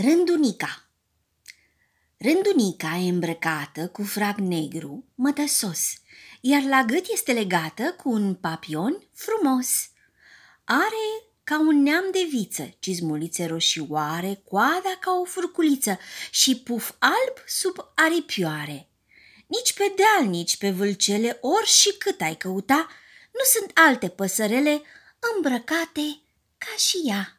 Rândunica. Rândunica e îmbrăcată cu frag negru mătăsos, iar la gât este legată cu un papion frumos. Are ca un neam de viță, cizmulițe roșioare, coada ca o furculiță și puf alb sub aripioare. Nici pe deal, nici pe vâlcele, ori și cât ai căuta, nu sunt alte păsărele îmbrăcate ca și ea.